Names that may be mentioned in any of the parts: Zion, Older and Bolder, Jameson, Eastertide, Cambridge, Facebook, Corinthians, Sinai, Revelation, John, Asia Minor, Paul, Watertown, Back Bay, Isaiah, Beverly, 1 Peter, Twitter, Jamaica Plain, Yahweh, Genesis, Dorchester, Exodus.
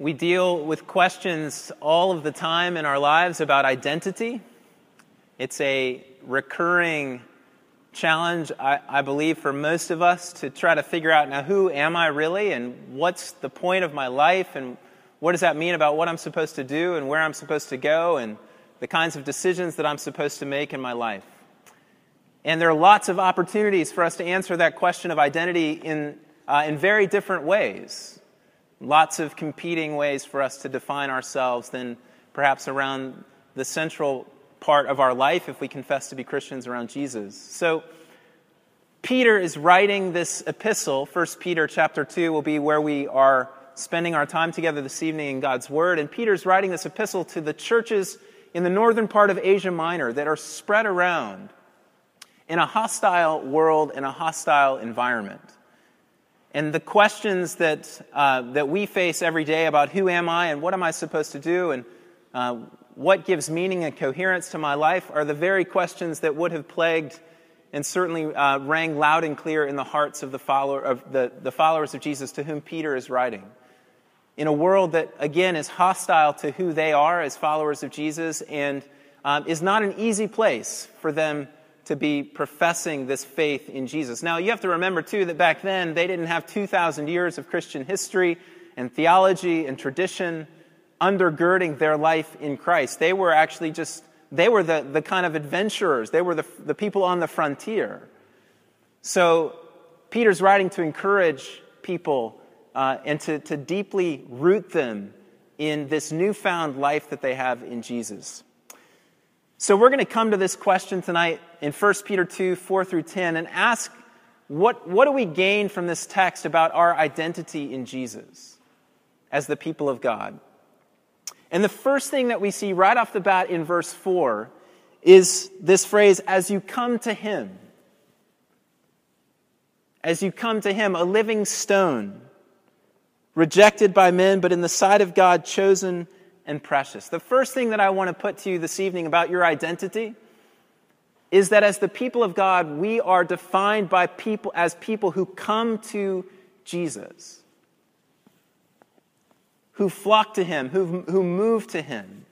We deal with questions all of the time in our lives about identity. It's a recurring challenge, I believe, for most of us to try to figure out, now, who am I really, and what's the point of my life, and what does that mean about what I'm supposed to do and where I'm supposed to go and the kinds of decisions that I'm supposed to make in my life. And there are lots of opportunities for us to answer that question of identity in very different ways. Lots of competing ways for us to define ourselves than perhaps around the central part of our life if we confess to be Christians around Jesus. So Peter is writing this epistle. 1 Peter chapter 2 will be where we are spending our time together this evening in God's Word. And Peter's writing this epistle to the churches in the northern part of Asia Minor that are spread around in a hostile world, in a hostile environment. And the questions that we face every day about who am I and what am I supposed to do and what gives meaning and coherence to my life are the very questions that would have plagued and certainly rang loud and clear in the hearts of the followers of Jesus to whom Peter is writing. In a world that, again, is hostile to who they are as followers of Jesus and is not an easy place for them to be professing this faith in Jesus. Now, you have to remember, too, that back then they didn't have 2,000 years of Christian history and theology and tradition undergirding their life in Christ. They were actually the kind of adventurers. They were the people on the frontier. So Peter's writing to encourage people and to deeply root them in this newfound life that they have in Jesus. So we're going to come to this question tonight in 1 Peter 2, 4 through 10, and ask, what do we gain from this text about our identity in Jesus as the people of God? And the first thing that we see right off the bat in verse 4 is this phrase, as you come to him. As you come to him, a living stone, rejected by men, but in the sight of God, chosen and precious. The first thing that I want to put to you this evening about your identity is that as the people of God, we are defined by people as people who come to Jesus, who flock to him, who move to him,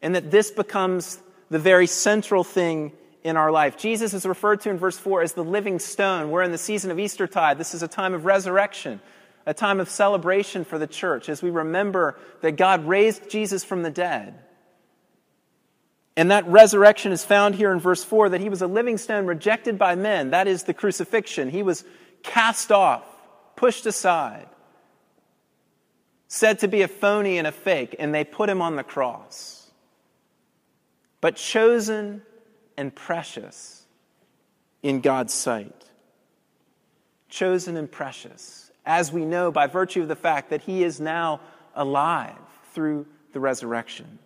and that this becomes the very central thing in our life. Jesus is referred to in verse 4 as the living stone. We're in the season of Eastertide. This is a time of resurrection, a time of celebration for the church as we remember that God raised Jesus from the dead. And that resurrection is found here in verse 4, that he was a living stone rejected by men. That is the crucifixion. He was cast off, pushed aside, said to be a phony and a fake, and they put him on the cross. But chosen and precious in God's sight. Chosen and precious. As we know by virtue of the fact that he is now alive through the resurrection.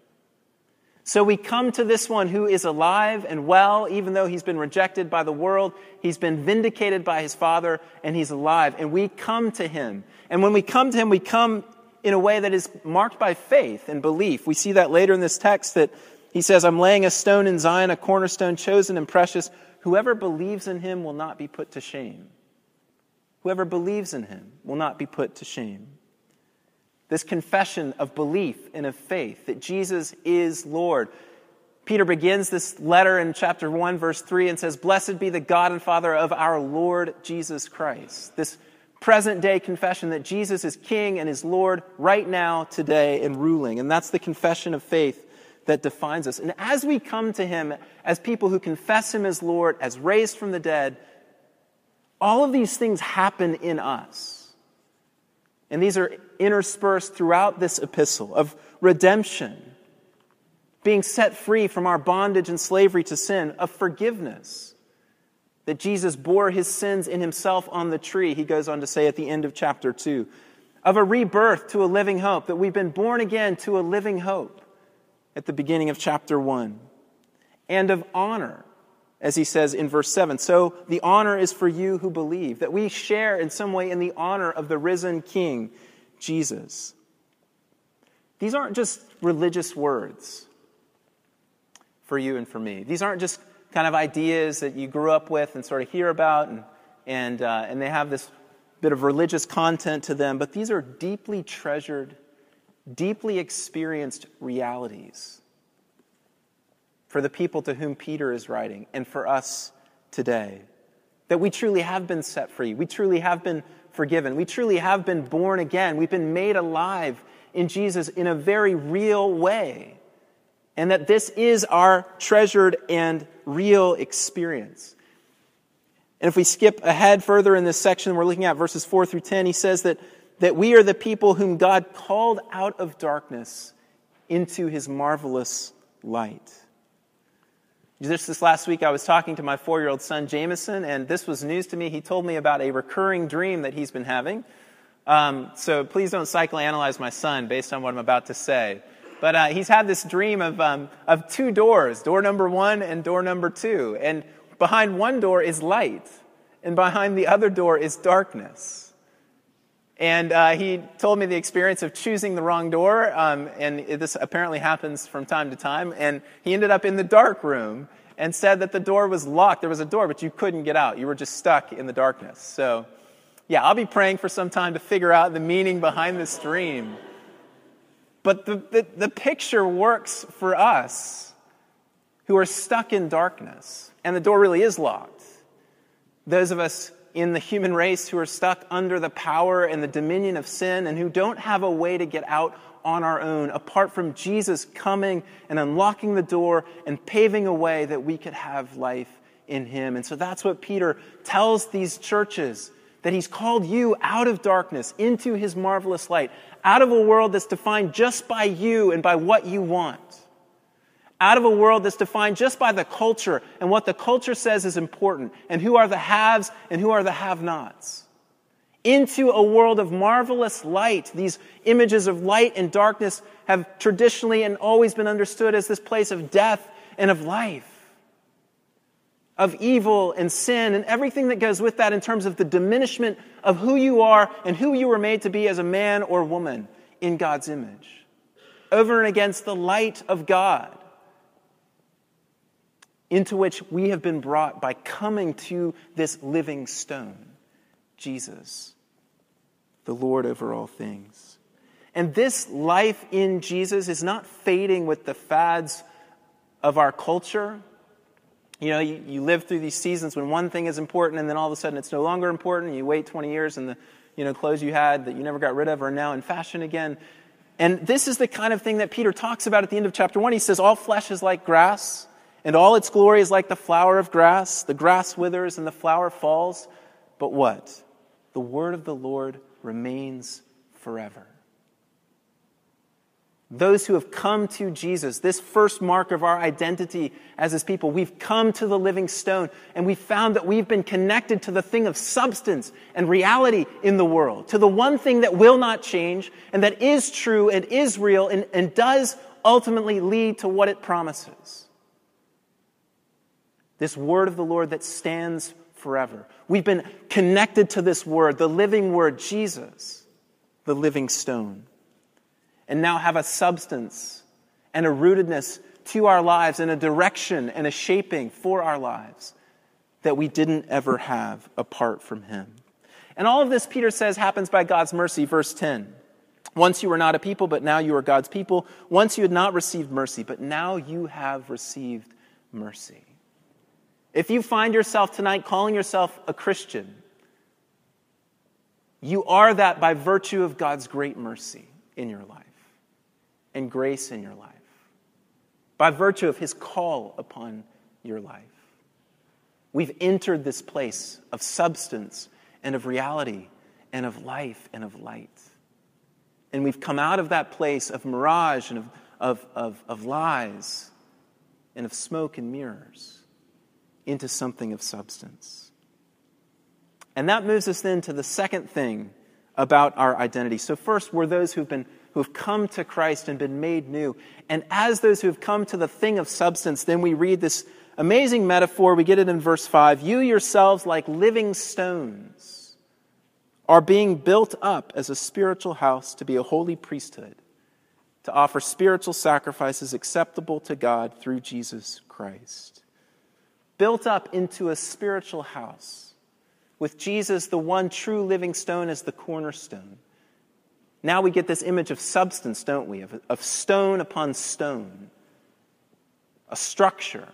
So we come to this one who is alive and well, even though he's been rejected by the world, he's been vindicated by his Father, and he's alive. And we come to him. And when we come to him, we come in a way that is marked by faith and belief. We see that later in this text that he says, I'm laying a stone in Zion, a cornerstone chosen and precious. Whoever believes in him will not be put to shame. Whoever believes in him will not be put to shame. This confession of belief and of faith that Jesus is Lord. Peter begins this letter in chapter 1, verse 3, and says, Blessed be the God and Father of our Lord Jesus Christ. This present-day confession that Jesus is King and is Lord right now, today, and ruling. And that's the confession of faith that defines us. And as we come to him, as people who confess him as Lord, as raised from the dead, all of these things happen in us. And these are interspersed throughout this epistle of redemption, being set free from our bondage and slavery to sin, of forgiveness, that Jesus bore his sins in himself on the tree, he goes on to say at the end of chapter 2, of a rebirth to a living hope, that we've been born again to a living hope at the beginning of chapter 1, and of honor. As he says in verse 7, so the honor is for you who believe, that we share in some way in the honor of the risen King, Jesus. These aren't just religious words for you and for me. These aren't just kind of ideas that you grew up with and sort of hear about, and they have this bit of religious content to them, but these are deeply treasured deeply experienced realities for the people to whom Peter is writing and for us today. That we truly have been set free. We truly have been forgiven. We truly have been born again. We've been made alive in Jesus in a very real way. And that this is our treasured and real experience. And if we skip ahead further in this section, we're looking at verses 4 through 10. He says that we are the people whom God called out of darkness into his marvelous light. Just this last week, I was talking to my 4-year-old son, Jameson, and this was news to me. He told me about a recurring dream that he's been having. So please don't psychoanalyze my son based on what I'm about to say. But he's had this dream of two doors, door number 1 and door number 2. And behind one door is light, and behind the other door is darkness. And he told me the experience of choosing the wrong door, and this apparently happens from time to time, and he ended up in the dark room and said that the door was locked. There was a door, but you couldn't get out. You were just stuck in the darkness. So, yeah, I'll be praying for some time to figure out the meaning behind this dream. But the picture works for us who are stuck in darkness, and the door really is locked. Those of us in the human race who are stuck under the power and the dominion of sin and who don't have a way to get out on our own apart from Jesus coming and unlocking the door and paving a way that we could have life in him. And so that's what Peter tells these churches, that he's called you out of darkness into his marvelous light, out of a world that's defined just by you and by what you want, out of a world that's defined just by the culture and what the culture says is important and who are the haves and who are the have-nots, into a world of marvelous light. These images of light and darkness have traditionally and always been understood as this place of death and of life, of evil and sin and everything that goes with that in terms of the diminishment of who you are and who you were made to be as a man or woman in God's image, over and against the light of God, into which we have been brought by coming to this living stone, Jesus, the Lord over all things. And this life in Jesus is not fading with the fads of our culture. You know, you live through these seasons when one thing is important and then all of a sudden it's no longer important. You wait 20 years and the clothes you had that you never got rid of are now in fashion again. And this is the kind of thing that Peter talks about at the end of chapter 1. He says, all flesh is like grass, and all its glory is like the flower of grass. The grass withers and the flower falls. But what? The word of the Lord remains forever. Those who have come to Jesus, this first mark of our identity as his people, we've come to the living stone, and we've found that we've been connected to the thing of substance and reality in the world, to the one thing that will not change and that is true and is real and does ultimately lead to what it promises. This word of the Lord that stands forever. We've been connected to this word, the living word, Jesus, the living stone. And now have a substance and a rootedness to our lives and a direction and a shaping for our lives that we didn't ever have apart from him. And all of this, Peter says, happens by God's mercy, verse 10. Once you were not a people, but now you are God's people. Once you had not received mercy, but now you have received mercy. If you find yourself tonight calling yourself a Christian, you are that by virtue of God's great mercy in your life and grace in your life, by virtue of his call upon your life. We've entered this place of substance and of reality and of life and of light. And we've come out of that place of mirage and of lies and of smoke and mirrors into something of substance. And that moves us then to the second thing about our identity. So first, we're those who've come to Christ and been made new. And as those who've come to the thing of substance, then we read this amazing metaphor. We get it in verse 5. You yourselves, like living stones, are being built up as a spiritual house to be a holy priesthood, to offer spiritual sacrifices acceptable to God through Jesus Christ. Built up into a spiritual house with Jesus, the one true living stone, as the cornerstone. Now we get this image of substance, don't we? Of stone upon stone. A structure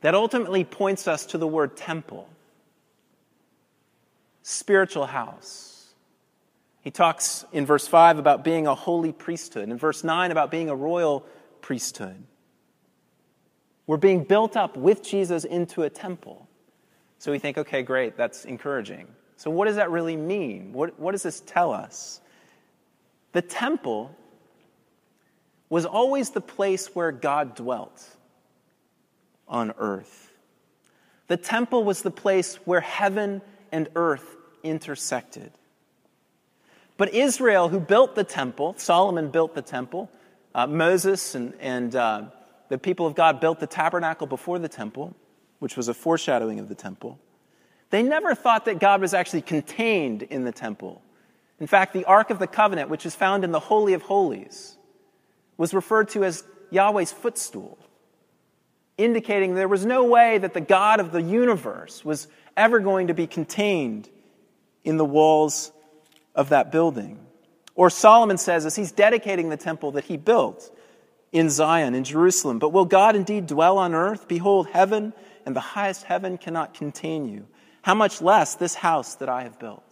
that ultimately points us to the word temple. Spiritual house. He talks in verse 5 about being a holy priesthood. In verse 9 about being a royal priesthood. We're being built up with Jesus into a temple. So we think, okay, great, that's encouraging. So what does that really mean? What does this tell us? The temple was always the place where God dwelt on earth. The temple was the place where heaven and earth intersected. But Israel, who built the temple, Solomon built the temple, Moses and the people of God built the tabernacle before the temple, which was a foreshadowing of the temple. They never thought that God was actually contained in the temple. In fact, the Ark of the Covenant, which is found in the Holy of Holies, was referred to as Yahweh's footstool, indicating there was no way that the God of the universe was ever going to be contained in the walls of that building. Or Solomon says, as he's dedicating the temple that he built in Zion, in Jerusalem, "But will God indeed dwell on earth? Behold, heaven and the highest heaven cannot contain you. How much less this house that I have built?"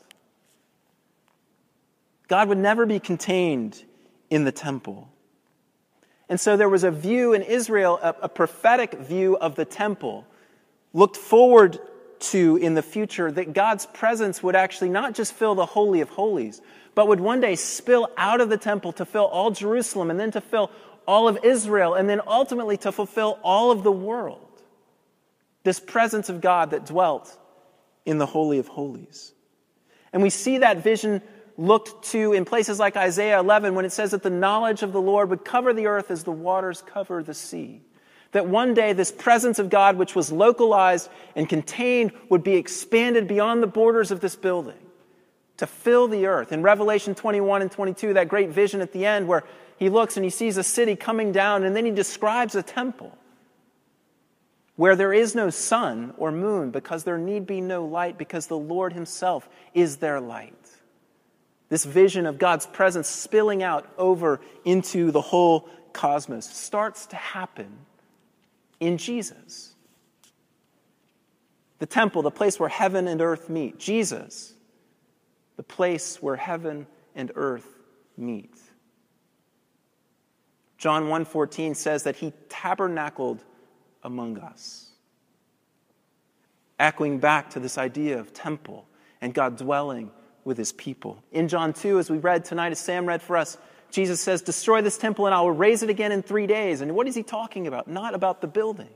God would never be contained in the temple. And so there was a view in Israel, a prophetic view of the temple, looked forward to in the future, that God's presence would actually not just fill the Holy of Holies, but would one day spill out of the temple to fill all Jerusalem, and then to fill all of Israel, and then ultimately to fulfill all of the world. This presence of God that dwelt in the Holy of Holies. And we see that vision looked to in places like Isaiah 11, when it says that the knowledge of the Lord would cover the earth as the waters cover the sea. That one day this presence of God, which was localized and contained, would be expanded beyond the borders of this building to fill the earth. In Revelation 21 and 22, that great vision at the end where he looks and he sees a city coming down, and then he describes a temple where there is no sun or moon, because there need be no light, because the Lord himself is their light. This vision of God's presence spilling out over into the whole cosmos starts to happen in Jesus. The temple, the place where heaven and earth meet. Jesus, the place where heaven and earth meet. John 1:14 says that he tabernacled among us, echoing back to this idea of temple and God dwelling with his people. In John 2, as we read tonight, as Sam read for us, Jesus says, "Destroy this temple and I will raise it again in 3 days." And what is he talking about? Not about the building,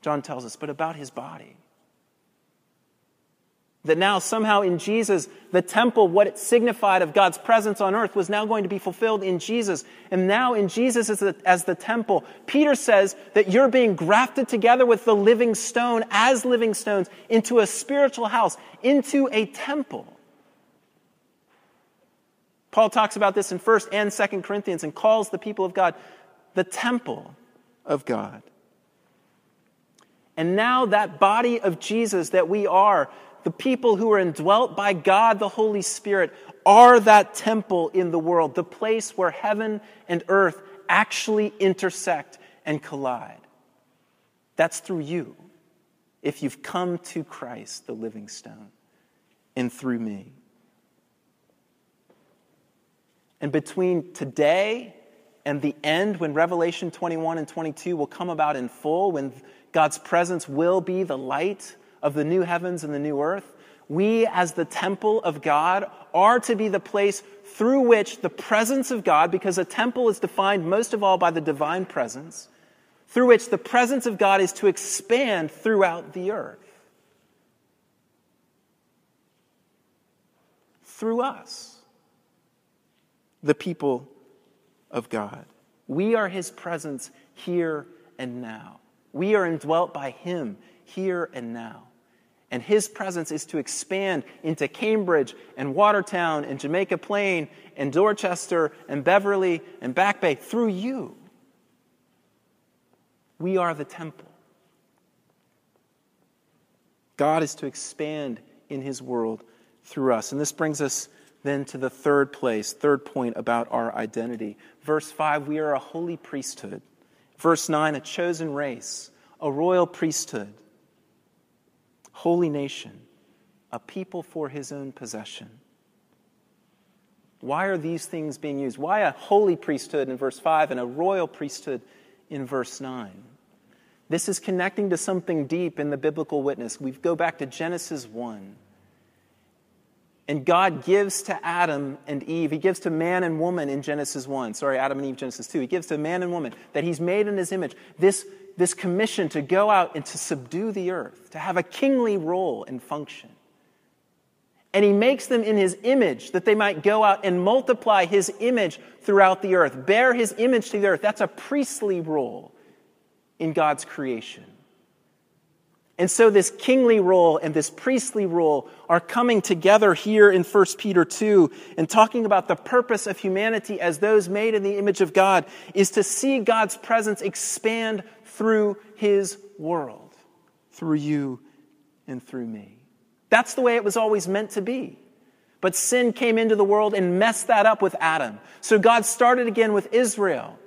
John tells us, but about his body. That now somehow in Jesus, the temple, what it signified of God's presence on earth, was now going to be fulfilled in Jesus. And now in Jesus as the temple, Peter says that you're being grafted together with the living stone, as living stones, into a spiritual house, into a temple. Paul talks about this in 1 and 2 Corinthians and calls the people of God the temple of God. And now that body of Jesus that we are, the people who are indwelt by God, the Holy Spirit, are that temple in the world, the place where heaven and earth actually intersect and collide. That's through you, if you've come to Christ, the living stone, and through me. And between today and the end, when Revelation 21 and 22 will come about in full, when God's presence will be the light of the new heavens and the new earth, we as the temple of God are to be the place through which the presence of God, because a temple is defined most of all by the divine presence, through which the presence of God is to expand throughout the earth. Through us, the people of God. We are his presence here and now. We are indwelt by him here and now. And his presence is to expand into Cambridge and Watertown and Jamaica Plain and Dorchester and Beverly and Back Bay through you. We are the temple. God is to expand in his world through us. And this brings us Then to the third place, third point about our identity. Verse 5, we are a holy priesthood. Verse 9, a chosen race, a royal priesthood, holy nation, a people for his own possession. Why are these things being used? Why a holy priesthood in verse 5 and a royal priesthood in verse 9? This is connecting to something deep in the biblical witness. We go back to Genesis 1. And God gives to Adam and Eve, he gives to man and woman in Genesis 1. Sorry, Adam and Eve, Genesis 2. He gives to man and woman that he's made in his image. This commission to go out and to subdue the earth, to have a kingly role and function. And he makes them in his image that they might go out and multiply his image throughout the earth, bear his image to the earth. That's a priestly role in God's creation. And so this kingly role and this priestly role are coming together here in 1 Peter 2 and talking about the purpose of humanity as those made in the image of God is to see God's presence expand through his world, through you and through me. That's the way it was always meant to be. But sin came into the world and messed that up with Adam. So God started again with Israel.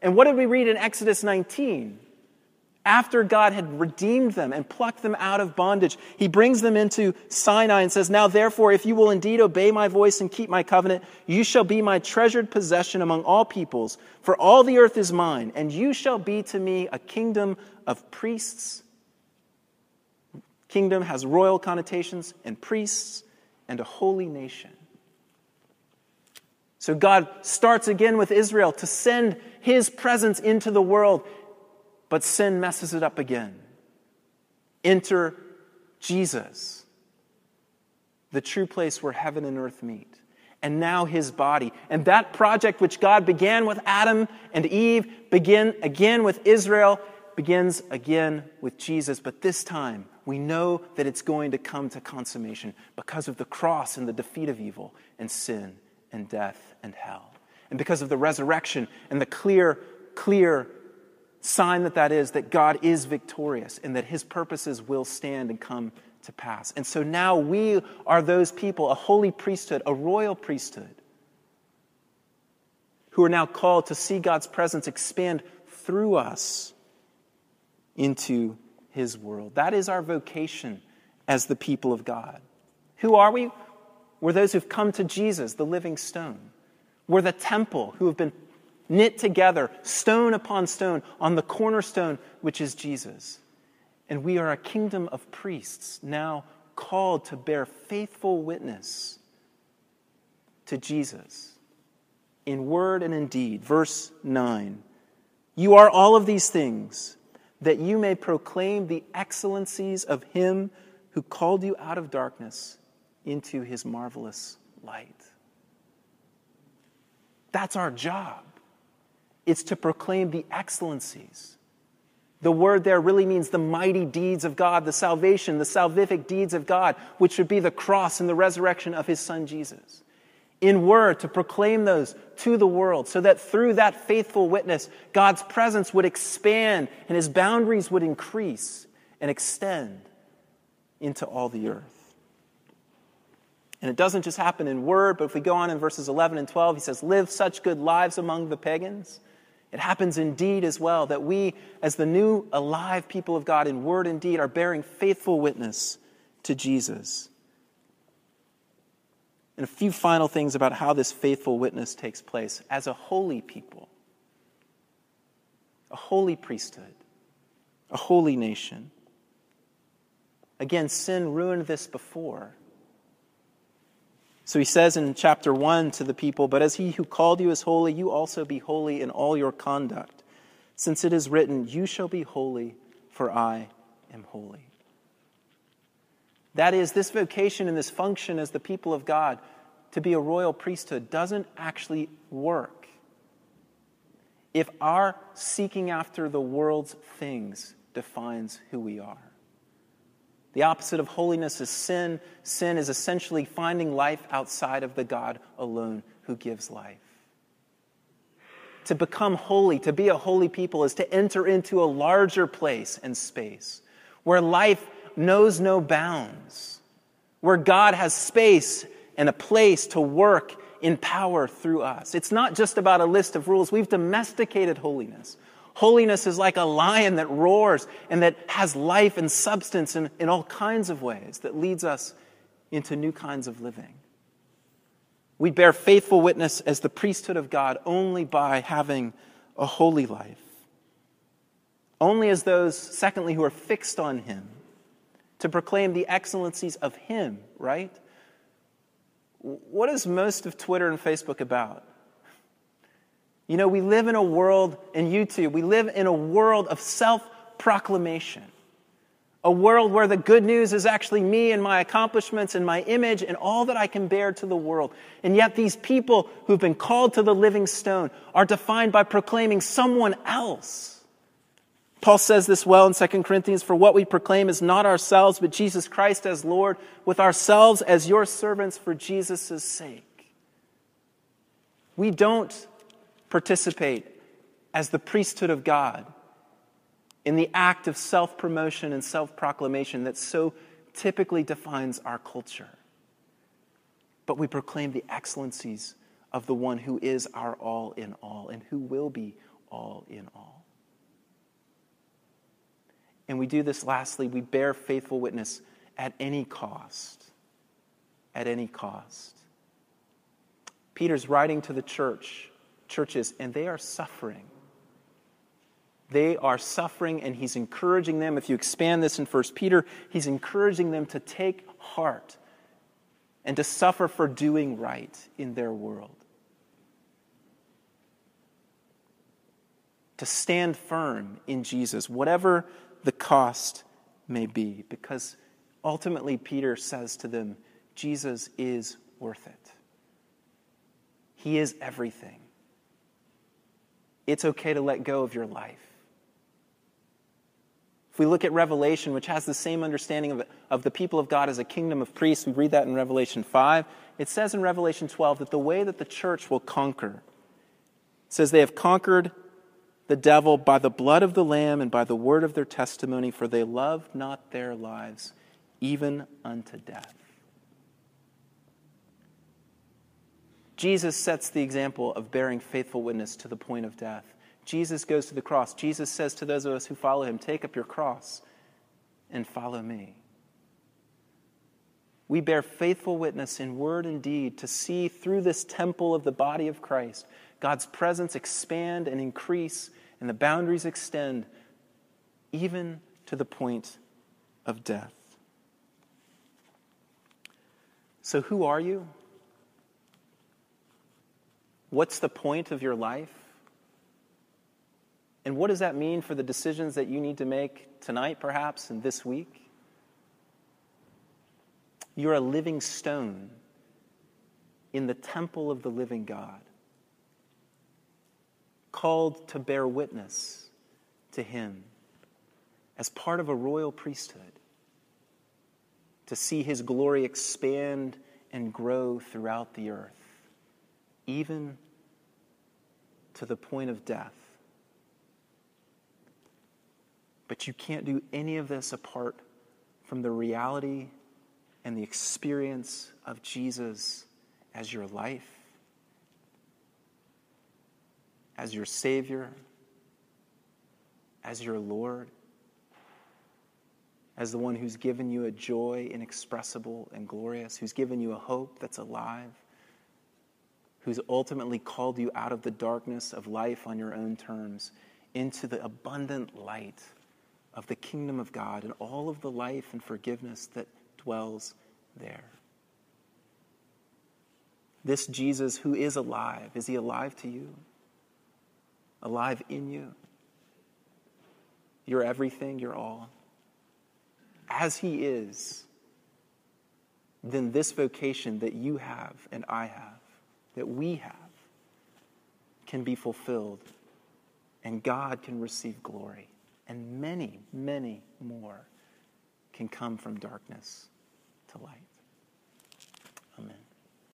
And what did we read in Exodus 19? After God had redeemed them and plucked them out of bondage, he brings them into Sinai and says, "Now therefore, if you will indeed obey my voice and keep my covenant, you shall be my treasured possession among all peoples, for all the earth is mine, and you shall be to me a kingdom of priests." Kingdom has royal connotations, and priests, and a holy nation. So God starts again with Israel to send his presence into the world. But sin messes it up again. Enter Jesus, the true place where heaven and earth meet, and now his body. And that project which God began with Adam and Eve, begin again with Israel, begins again with Jesus. But this time, we know that it's going to come to consummation because of the cross and the defeat of evil and sin and death and hell. And because of the resurrection and the clear sign that is, that God is victorious and that his purposes will stand and come to pass. And so now we are those people, a holy priesthood, a royal priesthood, who are now called to see God's presence expand through us into his world. That is our vocation as the people of God. Who are we? We're those who've come to Jesus, the living stone. We're the temple who have been knit together, stone upon stone, on the cornerstone, which is Jesus. And we are a kingdom of priests, now called to bear faithful witness to Jesus in word and in deed. Verse 9, "You are all of these things, that you may proclaim the excellencies of him who called you out of darkness into his marvelous light." That's our job. It's to proclaim the excellencies. The word there really means the mighty deeds of God, the salvation, the salvific deeds of God, which would be the cross and the resurrection of his son Jesus. In word, to proclaim those to the world so that through that faithful witness, God's presence would expand and his boundaries would increase and extend into all the earth. And it doesn't just happen in word, but if we go on in verses 11 and 12, he says, "Live such good lives among the pagans." It happens in deed as well, that we, as the new alive people of God in word and deed, are bearing faithful witness to Jesus. And a few final things about how this faithful witness takes place as a holy people, a holy priesthood, a holy nation. Again, sin ruined this before. So he says in chapter 1 to the people, "But as he who called you is holy, you also be holy in all your conduct. Since it is written, you shall be holy, for I am holy." That is, this vocation and this function as the people of God to be a royal priesthood doesn't actually work if our seeking after the world's things defines who we are. The opposite of holiness is sin. Sin is essentially finding life outside of the God alone who gives life. To become holy, to be a holy people, is to enter into a larger place and space where life knows no bounds, where God has space and a place to work in power through us. It's not just about a list of rules. We've domesticated holiness. Holiness is like a lion that roars and that has life and substance in all kinds of ways that leads us into new kinds of living. We bear faithful witness as the priesthood of God only by having a holy life. Only as those, secondly, who are fixed on him, to proclaim the excellencies of him, right? What is most of Twitter and Facebook about? You know, we live in a world, and YouTube, we live in a world of self-proclamation. A world where the good news is actually me and my accomplishments and my image and all that I can bear to the world. And yet these people who've been called to the living stone are defined by proclaiming someone else. Paul says this well in 2 Corinthians, "For what we proclaim is not ourselves, but Jesus Christ as Lord, with ourselves as your servants for Jesus' sake." We don't participate as the priesthood of God in the act of self-promotion and self-proclamation that so typically defines our culture. But we proclaim the excellencies of the one who is our all in all and who will be all in all. And we do this lastly, we bear faithful witness at any cost. At any cost. Peter's writing to the churches, and they are suffering. They are suffering, and he's encouraging them. If you expand this in 1 Peter, he's encouraging them to take heart and to suffer for doing right in their world. To stand firm in Jesus, whatever the cost may be, because ultimately Peter says to them, Jesus is worth it. He is everything. It's okay to let go of your life. If we look at Revelation, which has the same understanding of the people of God as a kingdom of priests, we read that in Revelation 5. It says in Revelation 12 that the way that the church will conquer, it says they have conquered the devil by the blood of the Lamb and by the word of their testimony, for they loved not their lives even unto death. Jesus sets the example of bearing faithful witness to the point of death. Jesus goes to the cross. Jesus says to those of us who follow him, take up your cross and follow me. We bear faithful witness in word and deed to see through this temple of the body of Christ, God's presence expand and increase and the boundaries extend even to the point of death. So who are you? What's the point of your life? And what does that mean for the decisions that you need to make tonight, perhaps, and this week? You're a living stone in the temple of the living God, called to bear witness to him as part of a royal priesthood, to see his glory expand and grow throughout the earth, even to the point of death. But you can't do any of this apart from the reality and the experience of Jesus as your life, as your Savior, as your Lord, as the one who's given you a joy inexpressible and glorious, who's given you a hope that's alive, who's ultimately called you out of the darkness of life on your own terms into the abundant light of the kingdom of God and all of the life and forgiveness that dwells there. This Jesus who is alive, is he alive to you? Alive in you? You're everything, you're all. As he is, then this vocation that you have and I have, that we have, can be fulfilled, and God can receive glory, and many, many more can come from darkness to light. Amen.